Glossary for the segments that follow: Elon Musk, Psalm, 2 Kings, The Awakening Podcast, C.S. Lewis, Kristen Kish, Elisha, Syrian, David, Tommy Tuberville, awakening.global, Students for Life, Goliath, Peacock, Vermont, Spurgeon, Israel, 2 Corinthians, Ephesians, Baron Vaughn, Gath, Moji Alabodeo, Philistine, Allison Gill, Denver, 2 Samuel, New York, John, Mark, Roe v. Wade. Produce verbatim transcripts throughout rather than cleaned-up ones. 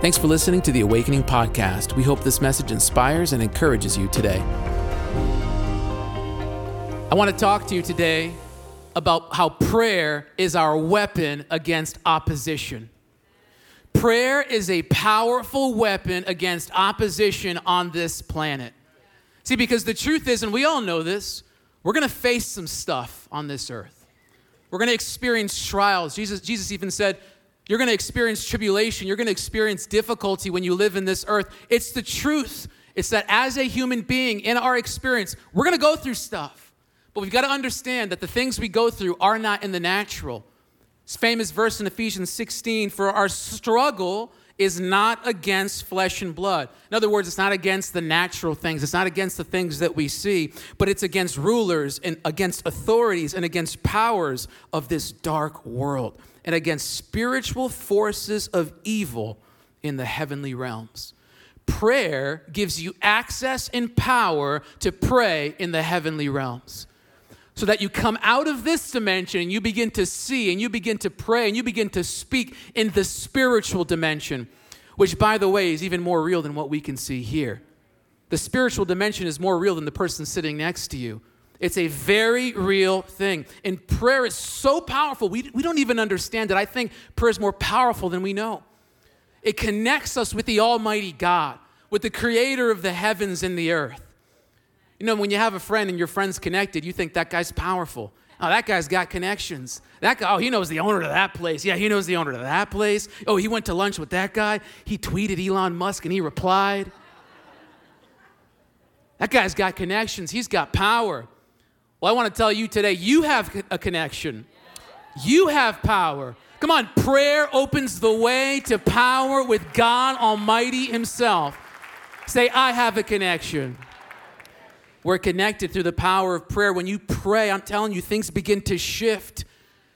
Thanks for listening to The Awakening Podcast. We hope this message inspires and encourages you today. I want to talk to you today about how prayer is our weapon against opposition. Prayer is a powerful weapon against opposition on this planet. See, because the truth is, and we all know this, we're going to face some stuff on this earth. We're going to experience trials. Jesus, Jesus even said, you're going to experience tribulation. You're going to experience difficulty when you live in this earth. It's the truth. It's that as a human being, in our experience, we're going to go through stuff. But we've got to understand that the things we go through are not in the natural. This famous verse in Ephesians sixteen, for our struggle is not against flesh and blood. In other words, it's not against the natural things. It's not against the things that we see, but it's against rulers and against authorities and against powers of this dark world, and against spiritual forces of evil in the heavenly realms. Prayer gives you access and power to pray in the heavenly realms, so that you come out of this dimension and you begin to see and you begin to pray and you begin to speak in the spiritual dimension, which, by the way, is even more real than what we can see here. The spiritual dimension is more real than the person sitting next to you. It's a very real thing. And prayer is so powerful. We, we don't even understand it. I think prayer is more powerful than we know. It connects us with the Almighty God, with the creator of the heavens and the earth. You know, when you have a friend and your friend's connected, you think that guy's powerful. Oh, that guy's got connections. That guy, oh, he knows the owner of that place. Yeah, he knows the owner of that place. Oh, he went to lunch with that guy. He tweeted Elon Musk and he replied. That guy's got connections. He's got power. Well, I want to tell you today, you have a connection. You have power. Come on, prayer opens the way to power with God Almighty himself. Say, I have a connection. We're connected through the power of prayer. When you pray, I'm telling you, things begin to shift.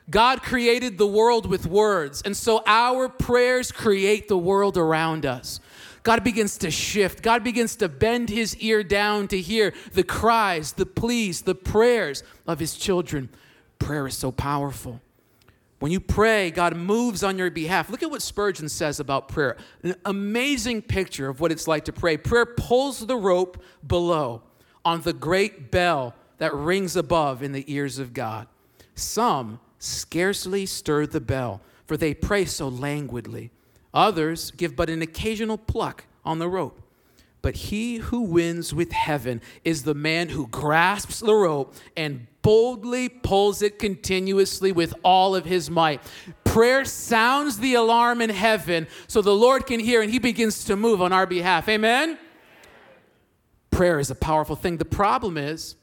God created the world with words, and so our prayers create the world around us. God begins to shift. God begins to bend his ear down to hear the cries, the pleas, the prayers of his children. Prayer is so powerful. When you pray, God moves on your behalf. Look at what Spurgeon says about prayer. An amazing picture of what it's like to pray. Prayer pulls the rope below on the great bell that rings above in the ears of God. Some scarcely stir the bell, for they pray so languidly. Others give but an occasional pluck on the rope. But he who wins with heaven is the man who grasps the rope and boldly pulls it continuously with all of his might. Prayer sounds the alarm in heaven so the Lord can hear and he begins to move on our behalf. Amen? Amen. Prayer is a powerful thing. The problem is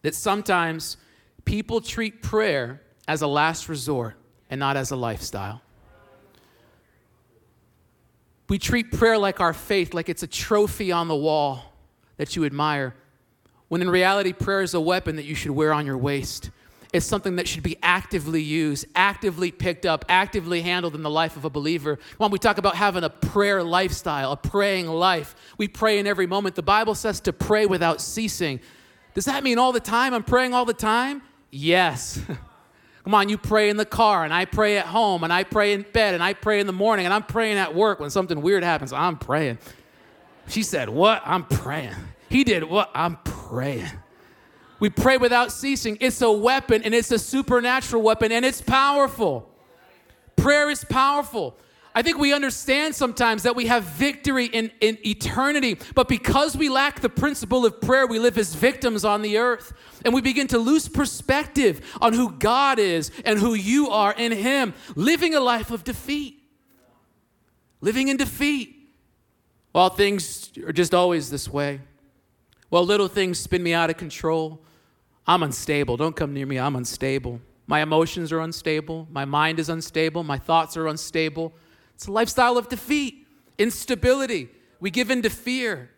that sometimes people treat prayer as a last resort and not as a lifestyle. We treat prayer like our faith, like it's a trophy on the wall that you admire, when in reality, prayer is a weapon that you should wear on your waist. It's something that should be actively used, actively picked up, actively handled in the life of a believer. When we talk about having a prayer lifestyle, a praying life, we pray in every moment. The Bible says to pray without ceasing. Does that mean all the time? I'm praying all the time? Yes. Come on, you pray in the car, and I pray at home, and I pray in bed, and I pray in the morning, and I'm praying at work. When something weird happens, I'm praying. She said, what? I'm praying. He did what? I'm praying. We pray without ceasing. It's a weapon, and it's a supernatural weapon, and it's powerful. Prayer is powerful. I think we understand sometimes that we have victory in, in eternity, but because we lack the principle of prayer, we live as victims on the earth, and we begin to lose perspective on who God is and who you are in him, living a life of defeat, living in defeat. Well, things are just always this way. Well, little things spin me out of control. I'm unstable. Don't come near me. I'm unstable. My emotions are unstable. My mind is unstable. My thoughts are unstable. It's a lifestyle of defeat, instability. We give in to fear,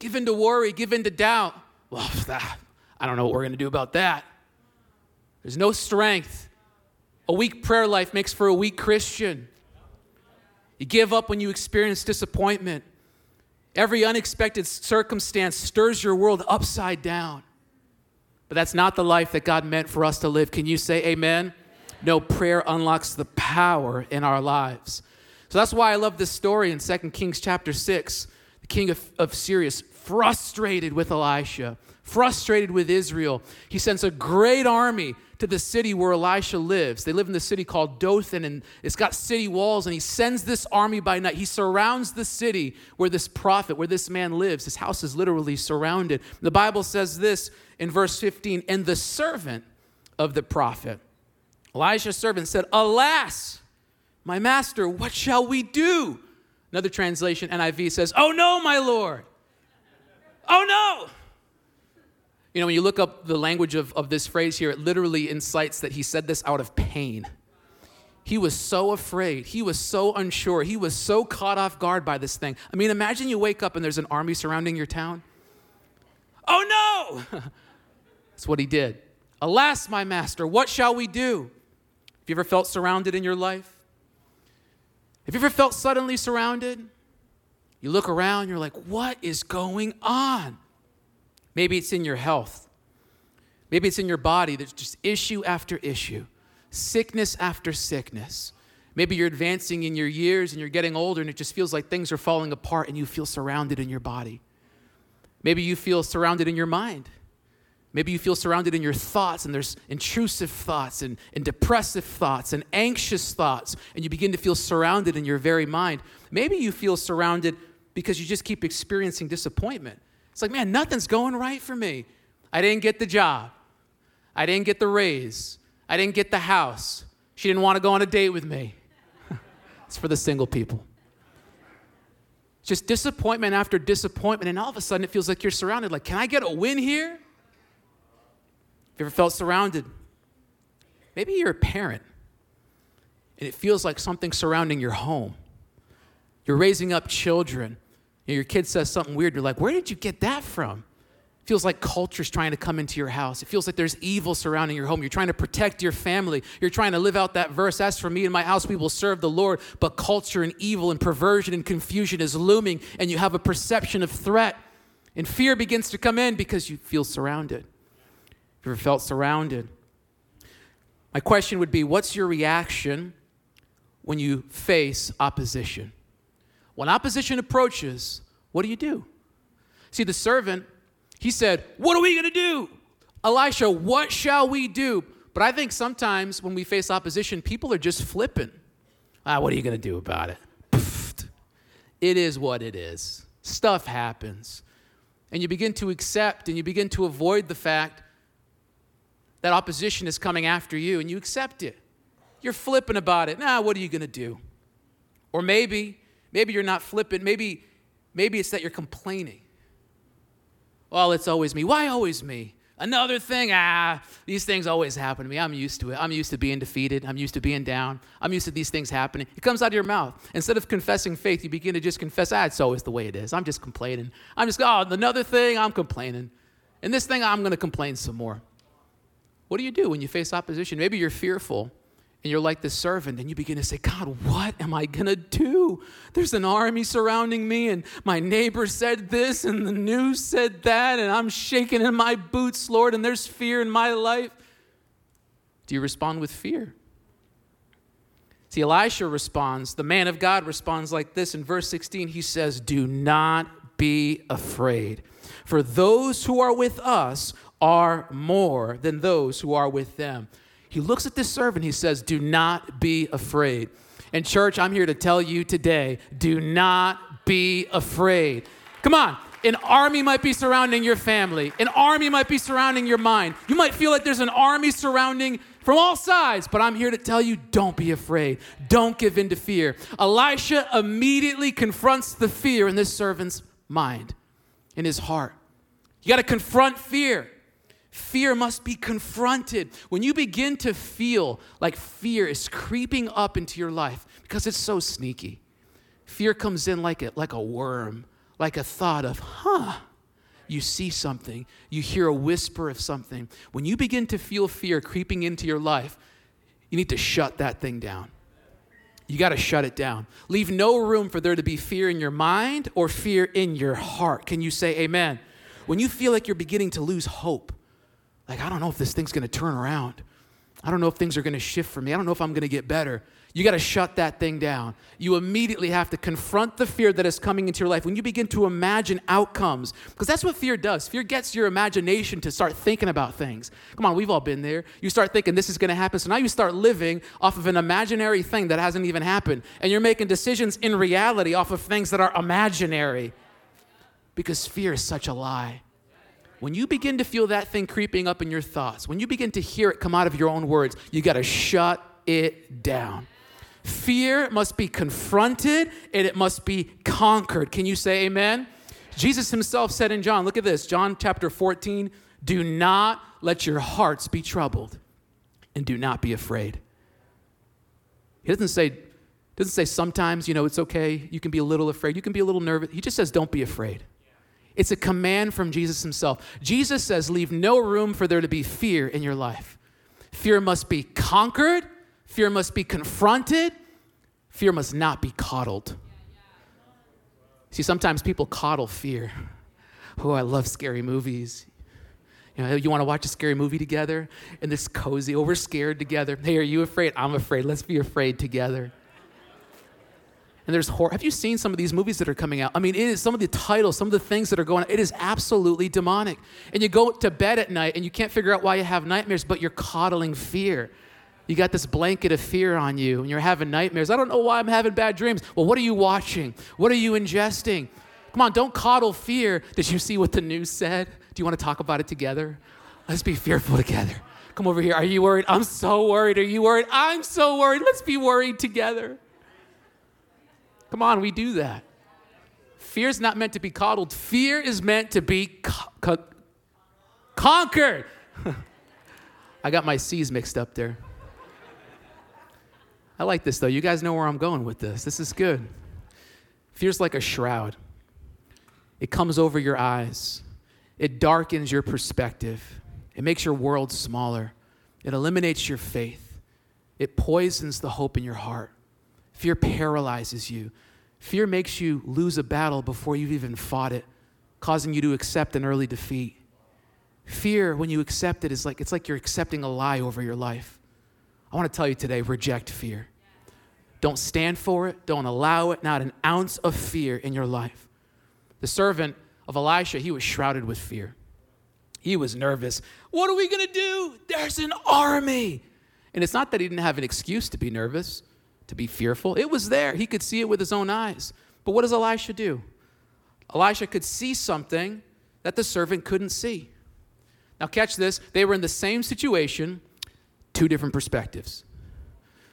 give in to worry, give in to doubt. Well, I don't know what we're going to do about that. There's no strength. A weak prayer life makes for a weak Christian. You give up when you experience disappointment. Every unexpected circumstance stirs your world upside down. But that's not the life that God meant for us to live. Can you say amen? No, prayer unlocks the power in our lives. So that's why I love this story in Second Kings chapter six. The king of, of Syria, frustrated with Elisha, frustrated with Israel, he sends a great army to the city where Elisha lives. They live in the city called Dothan, and it's got city walls, and he sends this army by night. He surrounds the city where this prophet, where this man lives. His house is literally surrounded. The Bible says this in verse fifteen, and the servant of the prophet, Elisha's servant, said, "Alas, my master, what shall we do?" Another translation, N I V, says, "Oh no, my Lord. Oh no." You know, when you look up the language of, of this phrase here, it literally incites that he said this out of pain. He was so afraid. He was so unsure. He was so caught off guard by this thing. I mean, imagine you wake up and there's an army surrounding your town. Oh no! That's what he did. "Alas, my master, what shall we do?" Have you ever felt surrounded in your life? Have you ever felt suddenly surrounded? You look around, you're like, what is going on? Maybe it's in your health. Maybe it's in your body. There's just issue after issue, sickness after sickness. Maybe you're advancing in your years and you're getting older and it just feels like things are falling apart and you feel surrounded in your body. Maybe you feel surrounded in your mind. Maybe you feel surrounded in your thoughts, and there's intrusive thoughts and, and depressive thoughts and anxious thoughts, and you begin to feel surrounded in your very mind. Maybe you feel surrounded because you just keep experiencing disappointment. It's like, man, nothing's going right for me. I didn't get the job. I didn't get the raise. I didn't get the house. She didn't want to go on a date with me. It's for the single people. Just disappointment after disappointment, and all of a sudden it feels like you're surrounded. Like, can I get a win here? Have you ever felt surrounded? Maybe you're a parent, and it feels like something's surrounding your home. You're raising up children. You know, your kid says something weird, you're like, where did you get that from? It feels like culture's trying to come into your house. It feels like there's evil surrounding your home. You're trying to protect your family. You're trying to live out that verse, "As for me and my house, we will serve the Lord." But culture and evil and perversion and confusion is looming, and you have a perception of threat. And fear begins to come in because you feel surrounded. Have you ever felt surrounded? My question would be, what's your reaction when you face opposition? When opposition approaches, what do you do? See, the servant, he said, "What are we going to do? Elisha, what shall we do?" But I think sometimes when we face opposition, people are just flippant. Ah, what are you going to do about it? Pfft. It is what it is. Stuff happens. And you begin to accept and you begin to avoid the fact that opposition is coming after you, and you accept it. You're flippant about it. Nah, what are you going to do? Or maybe... Maybe you're not flippant. Maybe, maybe it's that you're complaining. Well, it's always me. Why always me? Another thing, ah, these things always happen to me. I'm used to it. I'm used to being defeated. I'm used to being down. I'm used to these things happening. It comes out of your mouth. Instead of confessing faith, you begin to just confess, ah, it's always the way it is. I'm just complaining. I'm just, oh, another thing, I'm complaining. And this thing, I'm going to complain some more. What do you do when you face opposition? Maybe you're fearful. And you're like the servant, and you begin to say, God, what am I going to do? There's an army surrounding me, and my neighbor said this, and the news said that, and I'm shaking in my boots, Lord, and there's fear in my life. Do you respond with fear? See, Elisha responds, the man of God responds like this in verse sixteen. He says, "Do not be afraid, for those who are with us are more than those who are with them." He looks at this servant. He says, "Do not be afraid." And church, I'm here to tell you today, do not be afraid. Come on. An army might be surrounding your family. An army might be surrounding your mind. You might feel like there's an army surrounding from all sides, but I'm here to tell you, don't be afraid. Don't give in to fear. Elisha immediately confronts the fear in this servant's mind, in his heart. You got to confront fear. Fear must be confronted. When you begin to feel like fear is creeping up into your life, because it's so sneaky, fear comes in like a, like a worm, like a thought of, huh, you see something, you hear a whisper of something. When you begin to feel fear creeping into your life, you need to shut that thing down. You got to shut it down. Leave no room for there to be fear in your mind or fear in your heart. Can you say amen? When you feel like you're beginning to lose hope, like, I don't know if this thing's going to turn around. I don't know if things are going to shift for me. I don't know if I'm going to get better. You got to shut that thing down. You immediately have to confront the fear that is coming into your life. When you begin to imagine outcomes, because that's what fear does. Fear gets your imagination to start thinking about things. Come on, we've all been there. You start thinking this is going to happen. So now you start living off of an imaginary thing that hasn't even happened. And you're making decisions in reality off of things that are imaginary, because fear is such a lie. When you begin to feel that thing creeping up in your thoughts, when you begin to hear it come out of your own words, you got to shut it down. Fear must be confronted and it must be conquered. Can you say amen? Jesus himself said in John, look at this, John chapter fourteen, do not let your hearts be troubled and do not be afraid. He doesn't say, doesn't say sometimes, you know, it's okay. You can be a little afraid. You can be a little nervous. He just says, don't be afraid. It's a command from Jesus himself. Jesus says, leave no room for there to be fear in your life. Fear must be conquered. Fear must be confronted. Fear must not be coddled. See, sometimes people coddle fear. Oh, I love scary movies. You know, you want to watch a scary movie together? And it's cozy. Oh, we're scared together. Hey, are you afraid? I'm afraid. Let's be afraid together. And there's horror. Have you seen some of these movies that are coming out? I mean, it is some of the titles, some of the things that are going on. It is absolutely demonic. And you go to bed at night and you can't figure out why you have nightmares, but you're coddling fear. You got this blanket of fear on you and you're having nightmares. I don't know why I'm having bad dreams. Well, what are you watching? What are you ingesting? Come on, don't coddle fear. Did you see what the news said? Do you want to talk about it together? Let's be fearful together. Come over here. Are you worried? I'm so worried. Are you worried? I'm so worried. Let's be worried together. Come on, we do that. Fear is not meant to be coddled. Fear is meant to be co- co- conquered. I got my C's mixed up there. I like this, though. You guys know where I'm going with this. This is good. Fear's like a shroud. It comes over your eyes. It darkens your perspective. It makes your world smaller. It eliminates your faith. It poisons the hope in your heart. Fear paralyzes you. Fear makes you lose a battle before you've even fought it, causing you to accept an early defeat. Fear, when you accept it, is like it's like you're accepting a lie over your life. I want to tell you today, reject fear. Don't stand for it. Don't allow it. Not an ounce of fear in your life. The servant of Elisha, he was shrouded with fear. He was nervous. What are we going to do? There's an army. And it's not that he didn't have an excuse to be nervous, to be fearful. It was there. He could see it with his own eyes. But what does Elisha do? Elisha could see something that the servant couldn't see. Now catch this. They were in the same situation, two different perspectives.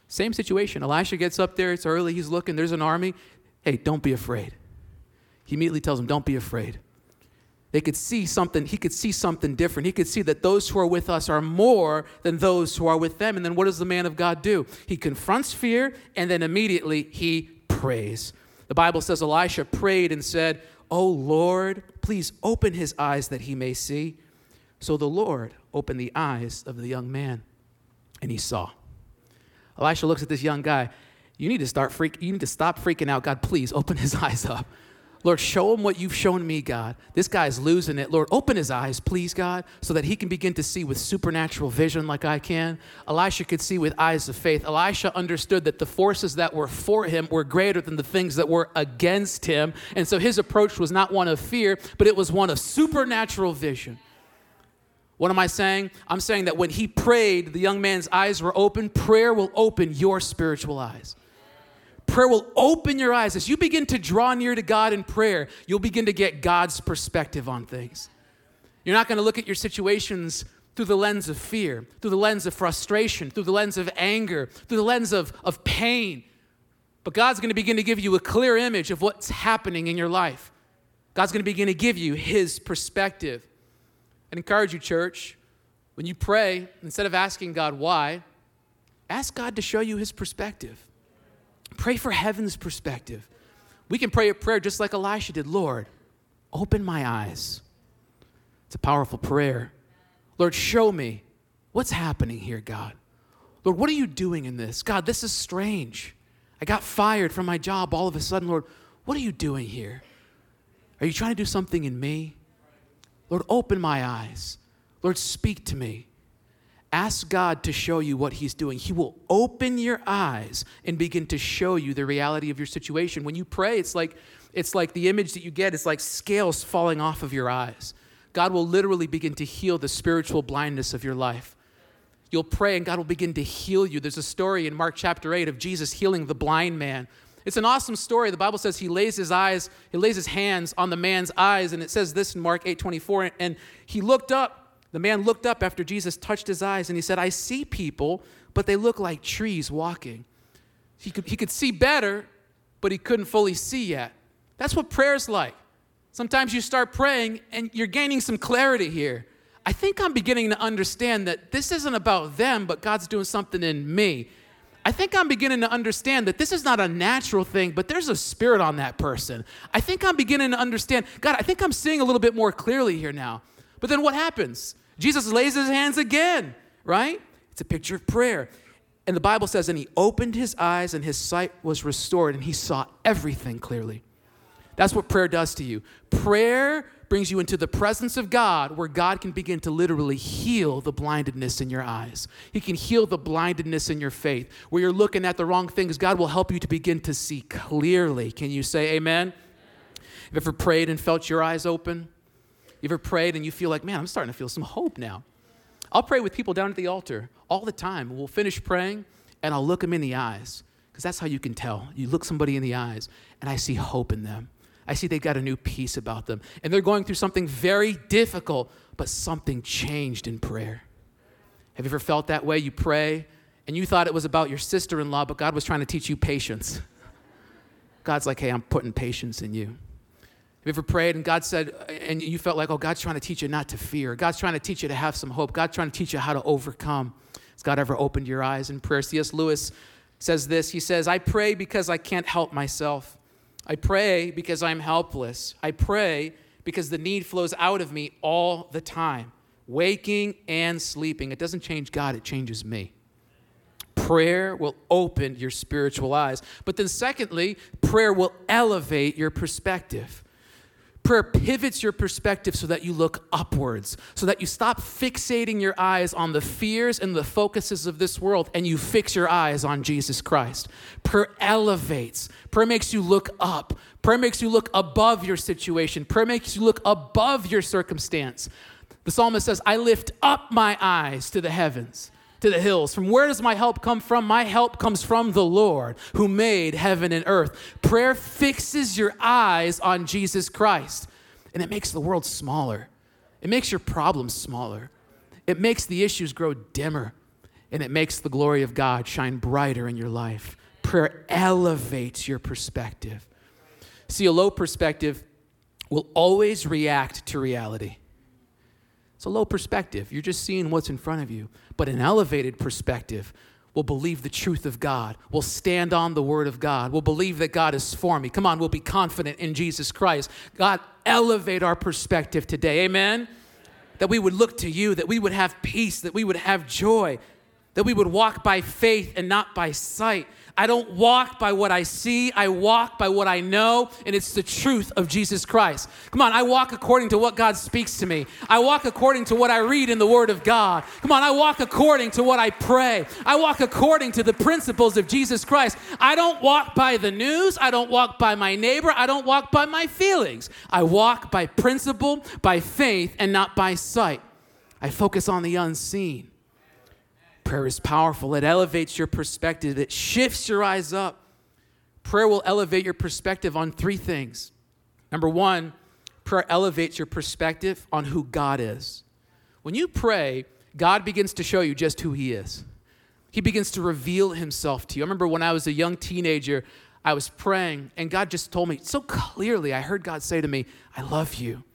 Same situation. Elisha gets up there. It's early. He's looking. There's an army. Hey, don't be afraid. He immediately tells him, don't be afraid. They could see something. He could see something different. He could see that those who are with us are more than those who are with them. And then what does the man of God do? He confronts fear, and then immediately he prays. The Bible says Elisha prayed and said, "Oh Lord, please open his eyes that he may see." So the Lord opened the eyes of the young man, and he saw. Elisha looks at this young guy. You need to start freak. You need to stop freaking out. God, please open his eyes up. Lord, show him what you've shown me, God. This guy's losing it. Lord, open his eyes, please, God, so that he can begin to see with supernatural vision like I can. Elisha could see with eyes of faith. Elisha understood that the forces that were for him were greater than the things that were against him. And so his approach was not one of fear, but it was one of supernatural vision. What am I saying? I'm saying that when he prayed, the young man's eyes were open. Prayer will open your spiritual eyes. Prayer will open your eyes. As you begin to draw near to God in prayer, you'll begin to get God's perspective on things. You're not going to look at your situations through the lens of fear, through the lens of frustration, through the lens of anger, through the lens of, of pain. But God's going to begin to give you a clear image of what's happening in your life. God's going to begin to give you his perspective. I encourage you, church, when you pray, instead of asking God why, ask God to show you his perspective. Pray for heaven's perspective. We can pray a prayer just like Elisha did. Lord, open my eyes. It's a powerful prayer. Lord, show me what's happening here, God. Lord, what are you doing in this? God, this is strange. I got fired from my job all of a sudden. Lord, what are you doing here? Are you trying to do something in me? Lord, open my eyes. Lord, speak to me. Ask God to show you what he's doing. He will open your eyes and begin to show you the reality of your situation. When you pray, it's like it's like the image that you get is like scales falling off of your eyes. God will literally begin to heal the spiritual blindness of your life. You'll pray and God will begin to heal you. There's a story in Mark chapter eight of Jesus healing the blind man. It's an awesome story. The Bible says he lays his eyes, he lays his hands on the man's eyes, and it says this in Mark eight twenty-four, and he looked up. The man looked up after Jesus touched his eyes and he said, I see people, but they look like trees walking. He could, he could see better, but he couldn't fully see yet. That's what prayer's like. Sometimes you start praying and you're gaining some clarity here. I think I'm beginning to understand that this isn't about them, but God's doing something in me. I think I'm beginning to understand that this is not a natural thing, but there's a spirit on that person. I think I'm beginning to understand, God, I think I'm seeing a little bit more clearly here now. But then what happens? Jesus lays his hands again, right? It's a picture of prayer. And the Bible says, and he opened his eyes and his sight was restored and he saw everything clearly. That's what prayer does to you. Prayer brings you into the presence of God where God can begin to literally heal the blindedness in your eyes. He can heal the blindedness in your faith. Where you're looking at the wrong things, God will help you to begin to see clearly. Can you say amen? Amen. Have you ever prayed and felt your eyes open? You ever prayed and you feel like, man, I'm starting to feel some hope now. I'll pray with people down at the altar all the time. We'll finish praying and I'll look them in the eyes because that's how you can tell. You look somebody in the eyes and I see hope in them. I see they've got a new peace about them and they're going through something very difficult, but something changed in prayer. Have you ever felt that way? You pray and you thought it was about your sister-in-law, but God was trying to teach you patience. God's like, hey, I'm putting patience in you. Have you ever prayed and God said, and you felt like, oh, God's trying to teach you not to fear. God's trying to teach you to have some hope. God's trying to teach you how to overcome. Has God ever opened your eyes in prayer? C S Lewis says this. He says, I pray because I can't help myself. I pray because I'm helpless. I pray because the need flows out of me all the time, waking and sleeping. It doesn't change God, it changes me. Prayer will open your spiritual eyes. But then secondly, prayer will elevate your perspective. Prayer pivots your perspective so that you look upwards, so that you stop fixating your eyes on the fears and the focuses of this world, and you fix your eyes on Jesus Christ. Prayer elevates. Prayer makes you look up. Prayer makes you look above your situation. Prayer makes you look above your circumstance. The psalmist says, I lift up my eyes to the heavens, to the hills. From where does my help come from? My help comes from the Lord who made heaven and earth. Prayer fixes your eyes on Jesus Christ, and it makes the world smaller. It makes your problems smaller. It makes the issues grow dimmer, and it makes the glory of God shine brighter in your life. Prayer elevates your perspective. See, a low perspective will always react to reality. It's a low perspective. You're just seeing what's in front of you. But an elevated perspective will believe the truth of God, will stand on the word of God, will believe that God is for me. Come on, we'll be confident in Jesus Christ. God, elevate our perspective today. Amen? Amen. That we would look to you, that we would have peace, that we would have joy, that we would walk by faith and not by sight. I don't walk by what I see. I walk by what I know, and it's the truth of Jesus Christ. Come on, I walk according to what God speaks to me. I walk according to what I read in the Word of God. Come on, I walk according to what I pray. I walk according to the principles of Jesus Christ. I don't walk by the news. I don't walk by my neighbor. I don't walk by my feelings. I walk by principle, by faith, and not by sight. I focus on the unseen. Prayer is powerful. It elevates your perspective. It shifts your eyes up. Prayer will elevate your perspective on three things. Number one, prayer elevates your perspective on who God is. When you pray, God begins to show you just who he is. He begins to reveal himself to you. I remember when I was a young teenager, I was praying, and God just told me so clearly. I heard God say to me, I love you.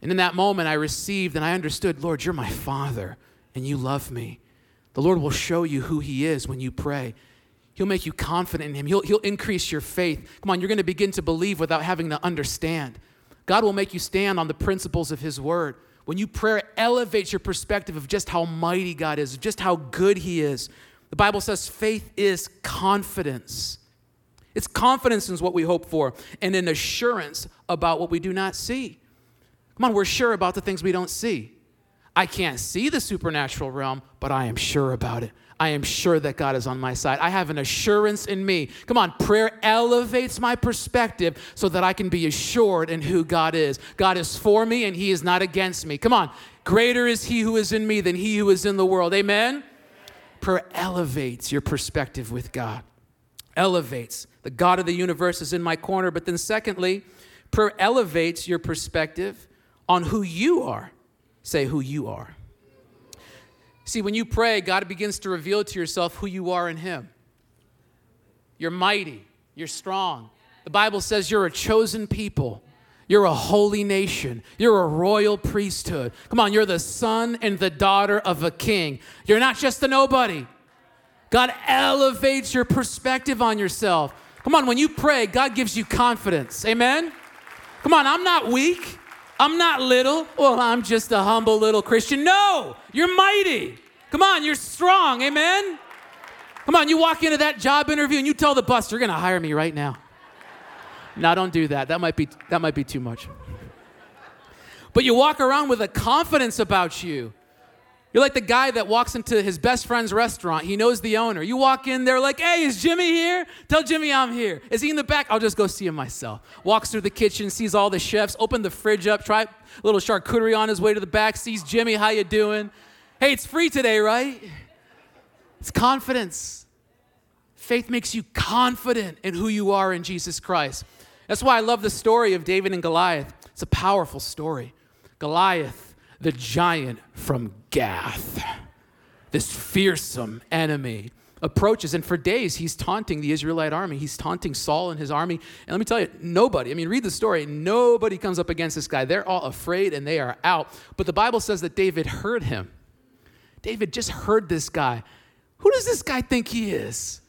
And in that moment, I received and I understood, Lord, you're my Father, and you love me. The Lord will show you who he is when you pray. He'll make you confident in him. He'll, he'll increase your faith. Come on, you're going to begin to believe without having to understand. God will make you stand on the principles of his word. When you pray, it elevates your perspective of just how mighty God is, just how good he is. The Bible says faith is confidence. It's confidence in what we hope for and an assurance about what we do not see. Come on, we're sure about the things we don't see. I can't see the supernatural realm, but I am sure about it. I am sure that God is on my side. I have an assurance in me. Come on, prayer elevates my perspective so that I can be assured in who God is. God is for me and he is not against me. Come on, greater is he who is in me than he who is in the world. Amen? Amen. Prayer elevates your perspective with God. Elevates. The God of the universe is in my corner. But then secondly, prayer elevates your perspective on who you are. Say who you are. See, when you pray, God begins to reveal to yourself who you are in him. You're mighty. You're strong. The Bible says you're a chosen people. You're a holy nation. You're a royal priesthood. Come on, you're the son and the daughter of a king. You're not just a nobody. God elevates your perspective on yourself. Come on, when you pray, God gives you confidence. Amen? Come on, I'm not weak. I'm not little. Well, I'm just a humble little Christian. No, you're mighty. Come on, you're strong. Amen? Come on, you walk into that job interview and you tell the boss, you're going to hire me right now. Now, don't do that. That might be that might be too much. But you walk around with a confidence about you. You're like the guy that walks into his best friend's restaurant. He knows the owner. You walk in there like, hey, is Jimmy here? Tell Jimmy I'm here. Is he in the back? I'll just go see him myself. Walks through the kitchen, sees all the chefs, open the fridge up, try a little charcuterie on his way to the back, sees Jimmy, how you doing? Hey, it's free today, right? It's confidence. Faith makes you confident in who you are in Jesus Christ. That's why I love the story of David and Goliath. It's a powerful story. Goliath, the giant from Gath, this fearsome enemy, approaches. And for days, he's taunting the Israelite army. He's taunting Saul and his army. And let me tell you, nobody, I mean, read the story. Nobody comes up against this guy. They're all afraid and they are out. But the Bible says that David heard him. David just heard this guy. Who does this guy think he is?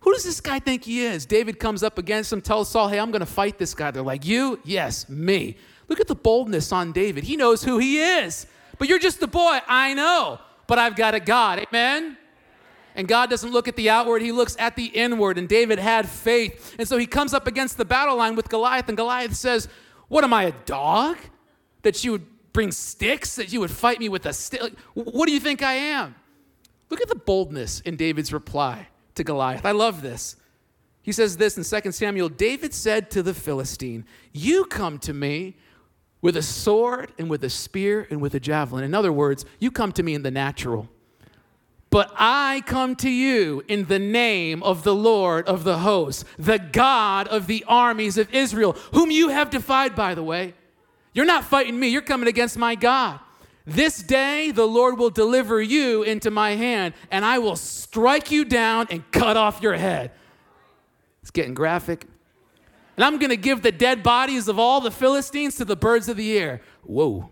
Who does this guy think he is? David comes up against him, tells Saul, hey, I'm going to fight this guy. They're like, you? Yes, me. Look at the boldness on David. He knows who he is. But you're just the boy. I know. But I've got a God. Amen? Amen? And God doesn't look at the outward. He looks at the inward. And David had faith. And so he comes up against the battle line with Goliath. And Goliath says, what am I, a dog? That you would bring sticks? That you would fight me with a stick? Like, what do you think I am? Look at the boldness in David's reply to Goliath. I love this. He says this in Second Samuel. David said to the Philistine, you come to me with a sword and with a spear and with a javelin. In other words, you come to me in the natural. But I come to you in the name of the Lord of the hosts, the God of the armies of Israel, whom you have defied, by the way. You're not fighting me. You're coming against my God. This day the Lord will deliver you into my hand, and I will strike you down and cut off your head. It's getting graphic. And I'm going to give the dead bodies of all the Philistines to the birds of the air. Whoa.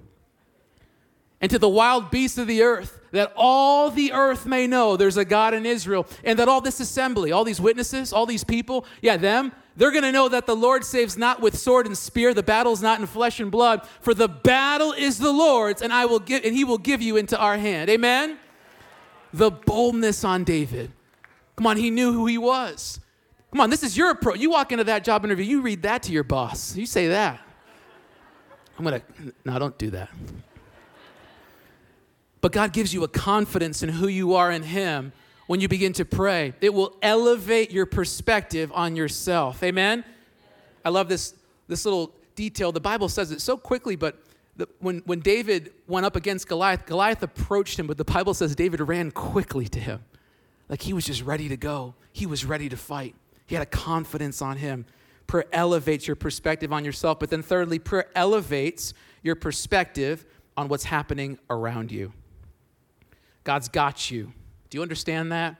And to the wild beasts of the earth, that all the earth may know there's a God in Israel, and that all this assembly, all these witnesses, all these people, yeah, them, they're going to know that the Lord saves not with sword and spear. The battle's not in flesh and blood. For the battle is the Lord's, and I will give, and he will give you into our hand. Amen? The boldness on David. Come on, he knew who he was. Come on, this is your approach. You walk into that job interview, you read that to your boss. You say that. I'm going to, no, don't do that. But God gives you a confidence in who you are in him when you begin to pray. It will elevate your perspective on yourself. Amen? I love this, this little detail. The Bible says it so quickly, but the, when, when David went up against Goliath, Goliath approached him, but the Bible says David ran quickly to him. Like he was just ready to go. He was ready to fight. He had a confidence on him. Prayer elevates your perspective on yourself. But then thirdly, prayer elevates your perspective on what's happening around you. God's got you. Do you understand that?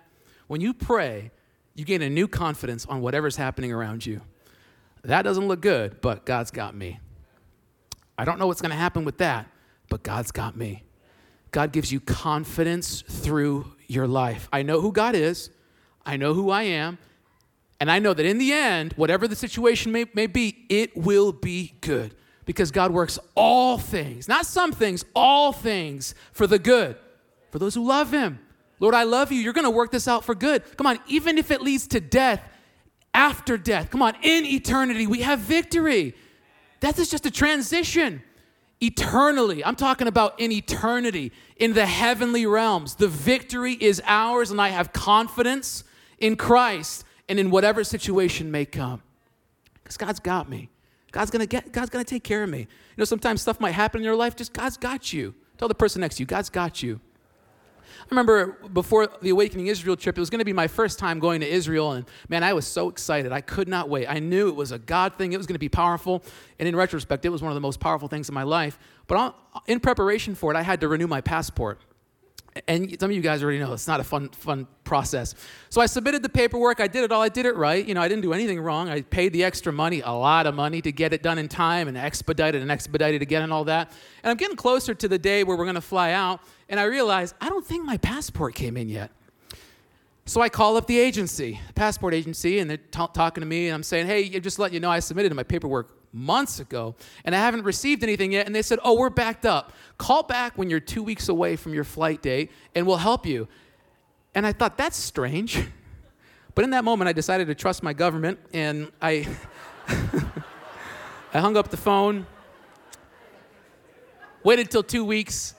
When you pray, you gain a new confidence on whatever's happening around you. That doesn't look good, but God's got me. I don't know what's going to happen with that, but God's got me. God gives you confidence through your life. I know who God is. I know who I am. And I know that in the end, whatever the situation may, may be, it will be good because God works all things, not some things, all things for the good, for those who love him. Lord, I love you. You're going to work this out for good. Come on, even if it leads to death, after death, come on, in eternity, we have victory. That is just a transition. eternally. I'm talking about in eternity, in the heavenly realms. The victory is ours, and I have confidence in Christ and in whatever situation may come. Because God's got me. God's going to get, God's going to take care of me. You know, sometimes stuff might happen in your life, just God's got you. Tell the person next to you, God's got you. I remember before the Awakening Israel trip, it was going to be my first time going to Israel, and man, I was so excited. I could not wait. I knew it was a God thing. It was going to be powerful, and in retrospect, it was one of the most powerful things in my life. But in preparation for it, I had to renew my passport, and some of you guys already know it's not a fun, fun process. So I submitted the paperwork. I did it all. I did it right. You know, I didn't do anything wrong. I paid the extra money, a lot of money, to get it done in time and expedited and expedited again and all that. And I'm getting closer to the day where we're going to fly out, and I realized I don't think my passport came in yet. So I call up the agency, the passport agency, and they're t- talking to me, and I'm saying, hey, just let you know I submitted my paperwork months ago, and I haven't received anything yet. And they said, oh, we're backed up. Call back when you're two weeks away from your flight date, and we'll help you. And I thought, that's strange. But in that moment, I decided to trust my government, and I, I hung up the phone, waited till two weeks,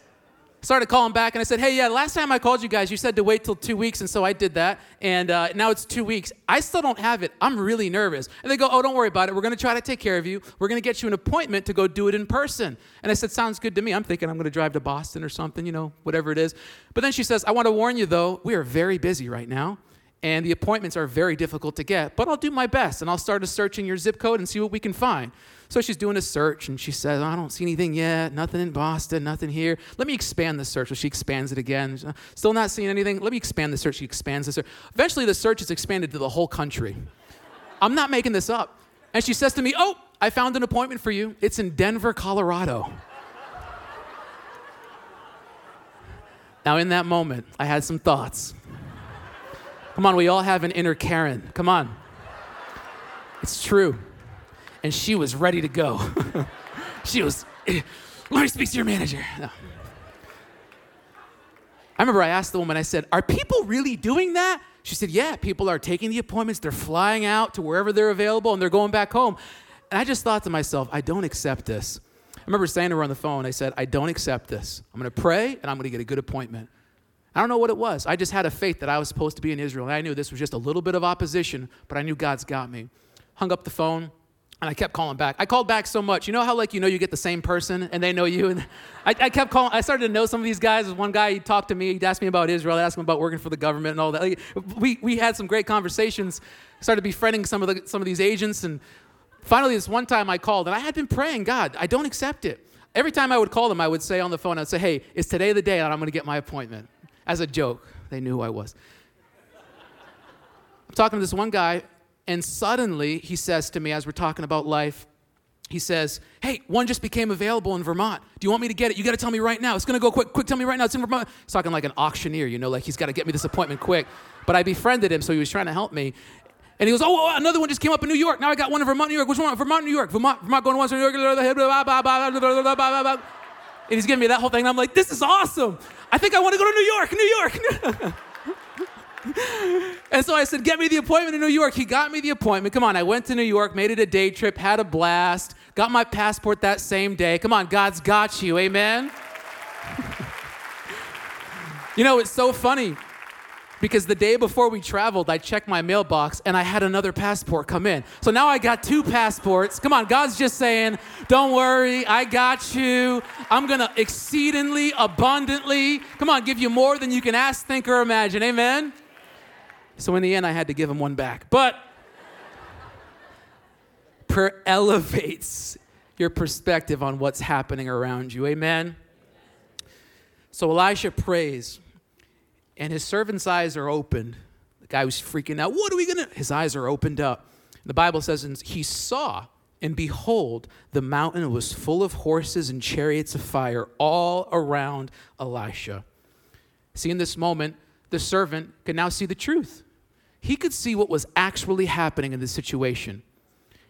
started calling back, and I said, hey, yeah, last time I called you guys, you said to wait till two weeks, and so I did that, and uh, now it's two weeks. I still don't have it. I'm really nervous. And they go, oh, don't worry about it. We're going to try to take care of you. We're going to get you an appointment to go do it in person. And I said, sounds good to me. I'm thinking I'm going to drive to Boston or something, you know, whatever it is. But then she says, I want to warn you, though, we are very busy right now, and the appointments are very difficult to get, but I'll do my best, and I'll start a search in your zip code and see what we can find. So she's doing a search, and she says, I don't see anything yet, nothing in Boston, nothing here. Let me expand the search. So she expands it again. Still not seeing anything. Let me expand the search. She expands the search. Eventually, the search is expanded to the whole country. I'm not making this up. And she says to me, oh, I found an appointment for you. It's in Denver, Colorado. Now, in that moment, I had some thoughts. Come on, we all have an inner Karen. Come on. It's true. And she was ready to go. She was, let me speak to your manager. No. I remember I asked the woman, I said, are people really doing that? She said, yeah, people are taking the appointments. They're flying out to wherever they're available, and they're going back home. And I just thought to myself, I don't accept this. I remember saying to her on the phone, I said, I don't accept this. I'm going to pray, and I'm going to get a good appointment. I don't know what it was. I just had a faith that I was supposed to be in Israel. And I knew this was just a little bit of opposition, but I knew God's got me. Hung up the phone, and I kept calling back. I called back so much. You know how, like, you know you get the same person, and they know you? And I, I kept calling. I started to know some of these guys. There's one guy, he talked to me. He'd ask me about Israel. I'd ask him about working for the government and all that. Like, we, we had some great conversations. Started befriending some of, the, some of these agents. And finally, this one time I called, and I had been praying, God, I don't accept it. Every time I would call them, I would say on the phone, I'd say, hey, it's today the day that I'm going to get my appointment. As a joke, they knew who I was. I'm talking to this one guy, and suddenly he says to me, as we're talking about life, he says, hey, one just became available in Vermont. Do you want me to get it? You got to tell me right now. It's going to go quick. Quick, tell me right now. It's in Vermont. He's talking like an auctioneer, you know, like he's got to get me this appointment quick. But I befriended him, so he was trying to help me. And he goes, oh, another one just came up in New York. Now I got one in Vermont, New York. Which one? Vermont, New York. Vermont, Vermont going once. New York. And he's giving me that whole thing. And I'm like, this is awesome. I think I want to go to New York, New York. And so I said, get me the appointment in New York. He got me the appointment. Come on, I went to New York, made it a day trip, had a blast, got my passport that same day. Come on, God's got you, amen? You know, it's so funny because the day before we traveled, I checked my mailbox and I had another passport come in. So now I got two passports. Come on, God's just saying, don't worry, I got you. I'm going to exceedingly, abundantly, come on, give you more than you can ask, think, or imagine, amen? So in the end, I had to give him one back. But prayer elevates your perspective on what's happening around you. Amen? So Elisha prays, and his servant's eyes are opened. The guy was freaking out. What are we going to? His eyes are opened up. The Bible says, and he saw, and behold, the mountain was full of horses and chariots of fire all around Elisha. See, in this moment, the servant could now see the truth. He could see what was actually happening in this situation.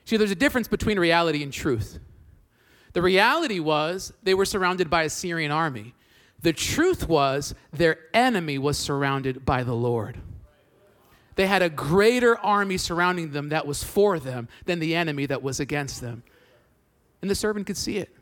See, there's a difference between reality and truth. The reality was they were surrounded by a Syrian army. The truth was their enemy was surrounded by the Lord. They had a greater army surrounding them that was for them than the enemy that was against them. And the servant could see it.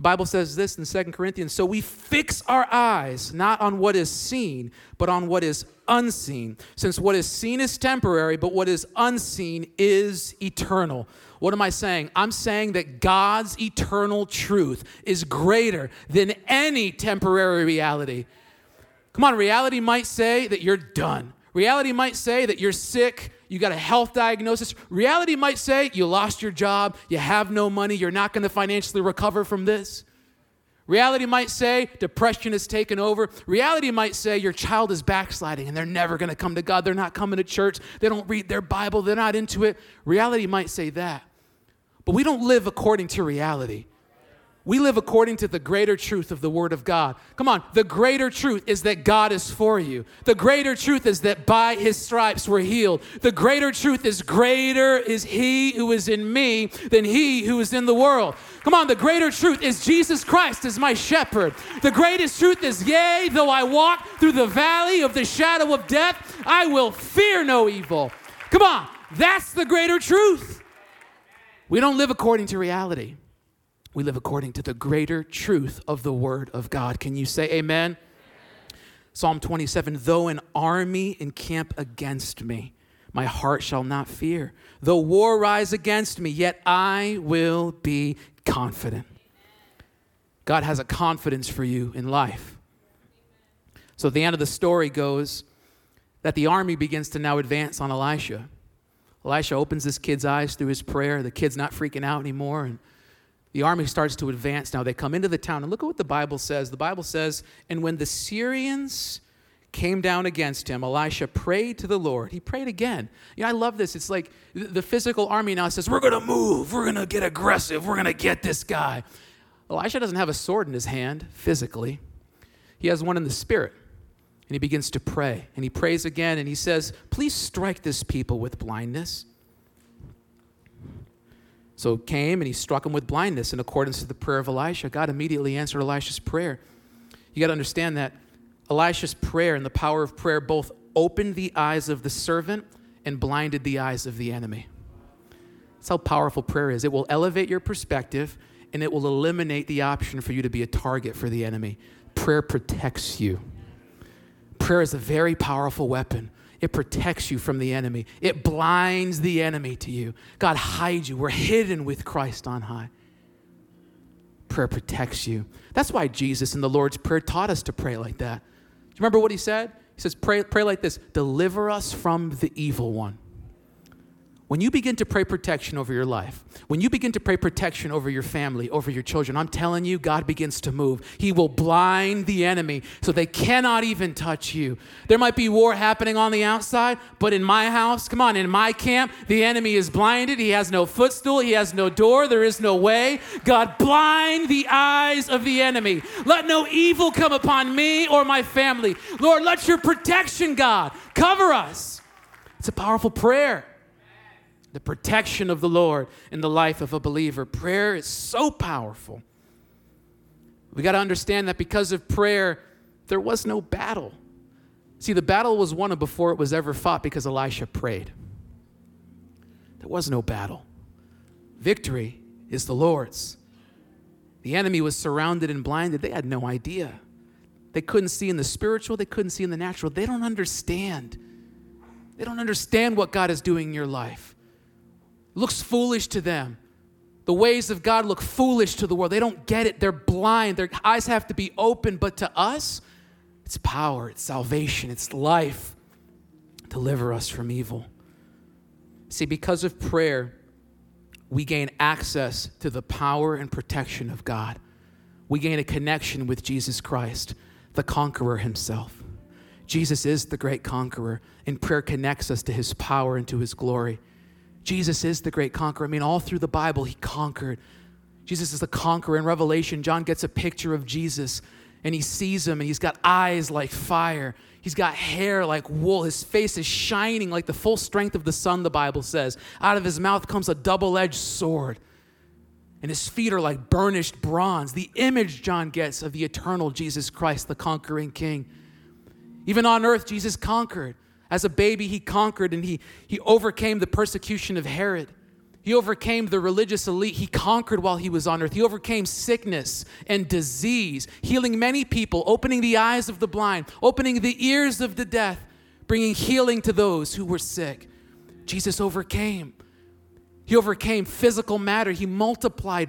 The Bible says this in Second Corinthians, so we fix our eyes not on what is seen, but on what is unseen, since what is seen is temporary, but what is unseen is eternal. What am I saying? I'm saying that God's eternal truth is greater than any temporary reality. Come on, reality might say that you're done. Reality might say that you're sick, you got a health diagnosis. Reality might say you lost your job, you have no money, you're not going to financially recover from this. Reality might say depression has taken over. Reality might say your child is backsliding and they're never going to come to God. They're not coming to church. They don't read their Bible. They're not into it. Reality might say that. But we don't live according to reality. We live according to the greater truth of the Word of God. Come on. The greater truth is that God is for you. The greater truth is that by His stripes we're healed. The greater truth is greater is He who is in me than he who is in the world. Come on, the greater truth is Jesus Christ is my shepherd. The greatest truth is, yea, though I walk through the valley of the shadow of death, I will fear no evil. Come on, that's the greater truth. We don't live according to reality. We live according to the greater truth of the Word of God. Can you say amen? Amen. Psalm twenty-seven, though an army encamp against me, my heart shall not fear. Though war rise against me, yet I will be confident. God has a confidence for you in life. So at the end of the story goes that the army begins to now advance on Elisha. Elisha opens this kid's eyes through his prayer. The kid's not freaking out anymore. And the army starts to advance. Now they come into the town. And look at what the Bible says. The Bible says, and when the Syrians came down against him, Elisha prayed to the Lord. He prayed again. You know, I love this. It's like the physical army now says, we're going to move. We're going to get aggressive. We're going to get this guy. Elisha doesn't have a sword in his hand physically. He has one in the spirit. And he begins to pray. And he prays again. And he says, please strike this people with blindness. So came and he struck him with blindness in accordance to the prayer of Elisha. God immediately answered Elisha's prayer. You got to understand that Elisha's prayer and the power of prayer both opened the eyes of the servant and blinded the eyes of the enemy. That's how powerful prayer is. It will elevate your perspective and it will eliminate the option for you to be a target for the enemy. Prayer protects you. Prayer is a very powerful weapon. It protects you from the enemy. It blinds the enemy to you. God hides you. We're hidden with Christ on high. Prayer protects you. That's why Jesus in the Lord's Prayer taught us to pray like that. Remember what he said? He says, pray, pray like this. Deliver us from the evil one. When you begin to pray protection over your life, when you begin to pray protection over your family, over your children, I'm telling you, God begins to move. He will blind the enemy so they cannot even touch you. There might be war happening on the outside, but in my house, come on, in my camp, the enemy is blinded. He has no footstool. He has no door. There is no way. God, blind the eyes of the enemy. Let no evil come upon me or my family. Lord, let your protection, God, cover us. It's a powerful prayer. The protection of the Lord in the life of a believer. Prayer is so powerful. We got to understand that because of prayer, there was no battle. See, the battle was won before it was ever fought because Elisha prayed. There was no battle. Victory is the Lord's. The enemy was surrounded and blinded. They had no idea. They couldn't see in the spiritual. They couldn't see in the natural. They don't understand. They don't understand what God is doing in your life. Looks foolish to them. The ways of God look foolish to the world. They don't get it. They're blind. Their eyes have to be open. But to us, it's power, it's salvation, it's life. Deliver us from evil. See, because of prayer, we gain access to the power and protection of God. We gain a connection with Jesus Christ, the conqueror himself. Jesus is the great conqueror, and prayer connects us to his power and to his glory. Jesus is the great conqueror. I mean, all through the Bible, he conquered. Jesus is the conqueror. In Revelation, John gets a picture of Jesus, and he sees him, and he's got eyes like fire. He's got hair like wool. His face is shining like the full strength of the sun, the Bible says. Out of his mouth comes a double-edged sword, and his feet are like burnished bronze. The image John gets of the eternal Jesus Christ, the conquering king. Even on earth, Jesus conquered. As a baby, he conquered and he, he overcame the persecution of Herod. He overcame the religious elite. He conquered while he was on earth. He overcame sickness and disease, healing many people, opening the eyes of the blind, opening the ears of the deaf, bringing healing to those who were sick. Jesus overcame. He overcame physical matter. He multiplied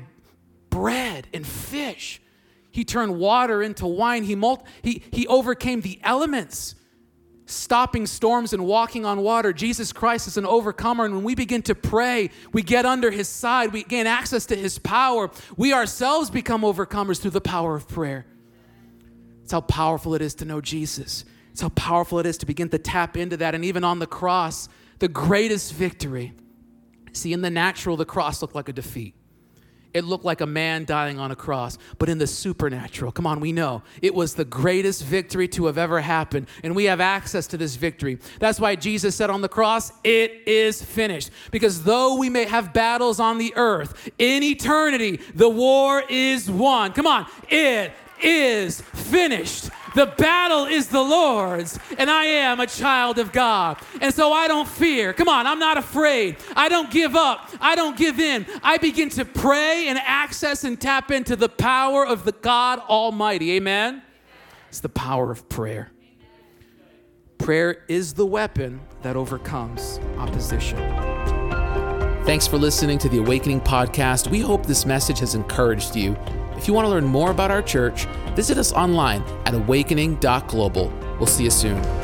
bread and fish. He turned water into wine. He, multi- he, he overcame the elements, stopping storms and walking on water. Jesus Christ is an overcomer. And when we begin to pray, we get under his side. We gain access to his power. We ourselves become overcomers through the power of prayer. It's how powerful it is to know Jesus. It's how powerful it is to begin to tap into that. And even on the cross, the greatest victory. See, in the natural, the cross looked like a defeat. It looked like a man dying on a cross, but in the supernatural, come on, we know it was the greatest victory to have ever happened, and we have access to this victory. That's why Jesus said on the cross, it is finished, because though we may have battles on the earth, in eternity, the war is won. Come on, it is finished. The battle is the Lord's, and I am a child of God. And so I don't fear. Come on, I'm not afraid. I don't give up. I don't give in. I begin to pray and access and tap into the power of the God Almighty. Amen? Amen. It's the power of prayer. Amen. Prayer is the weapon that overcomes opposition. Thanks for listening to the Awakening Podcast. We hope this message has encouraged you. If you want to learn more about our church, visit us online at awakening dot global. We'll see you soon.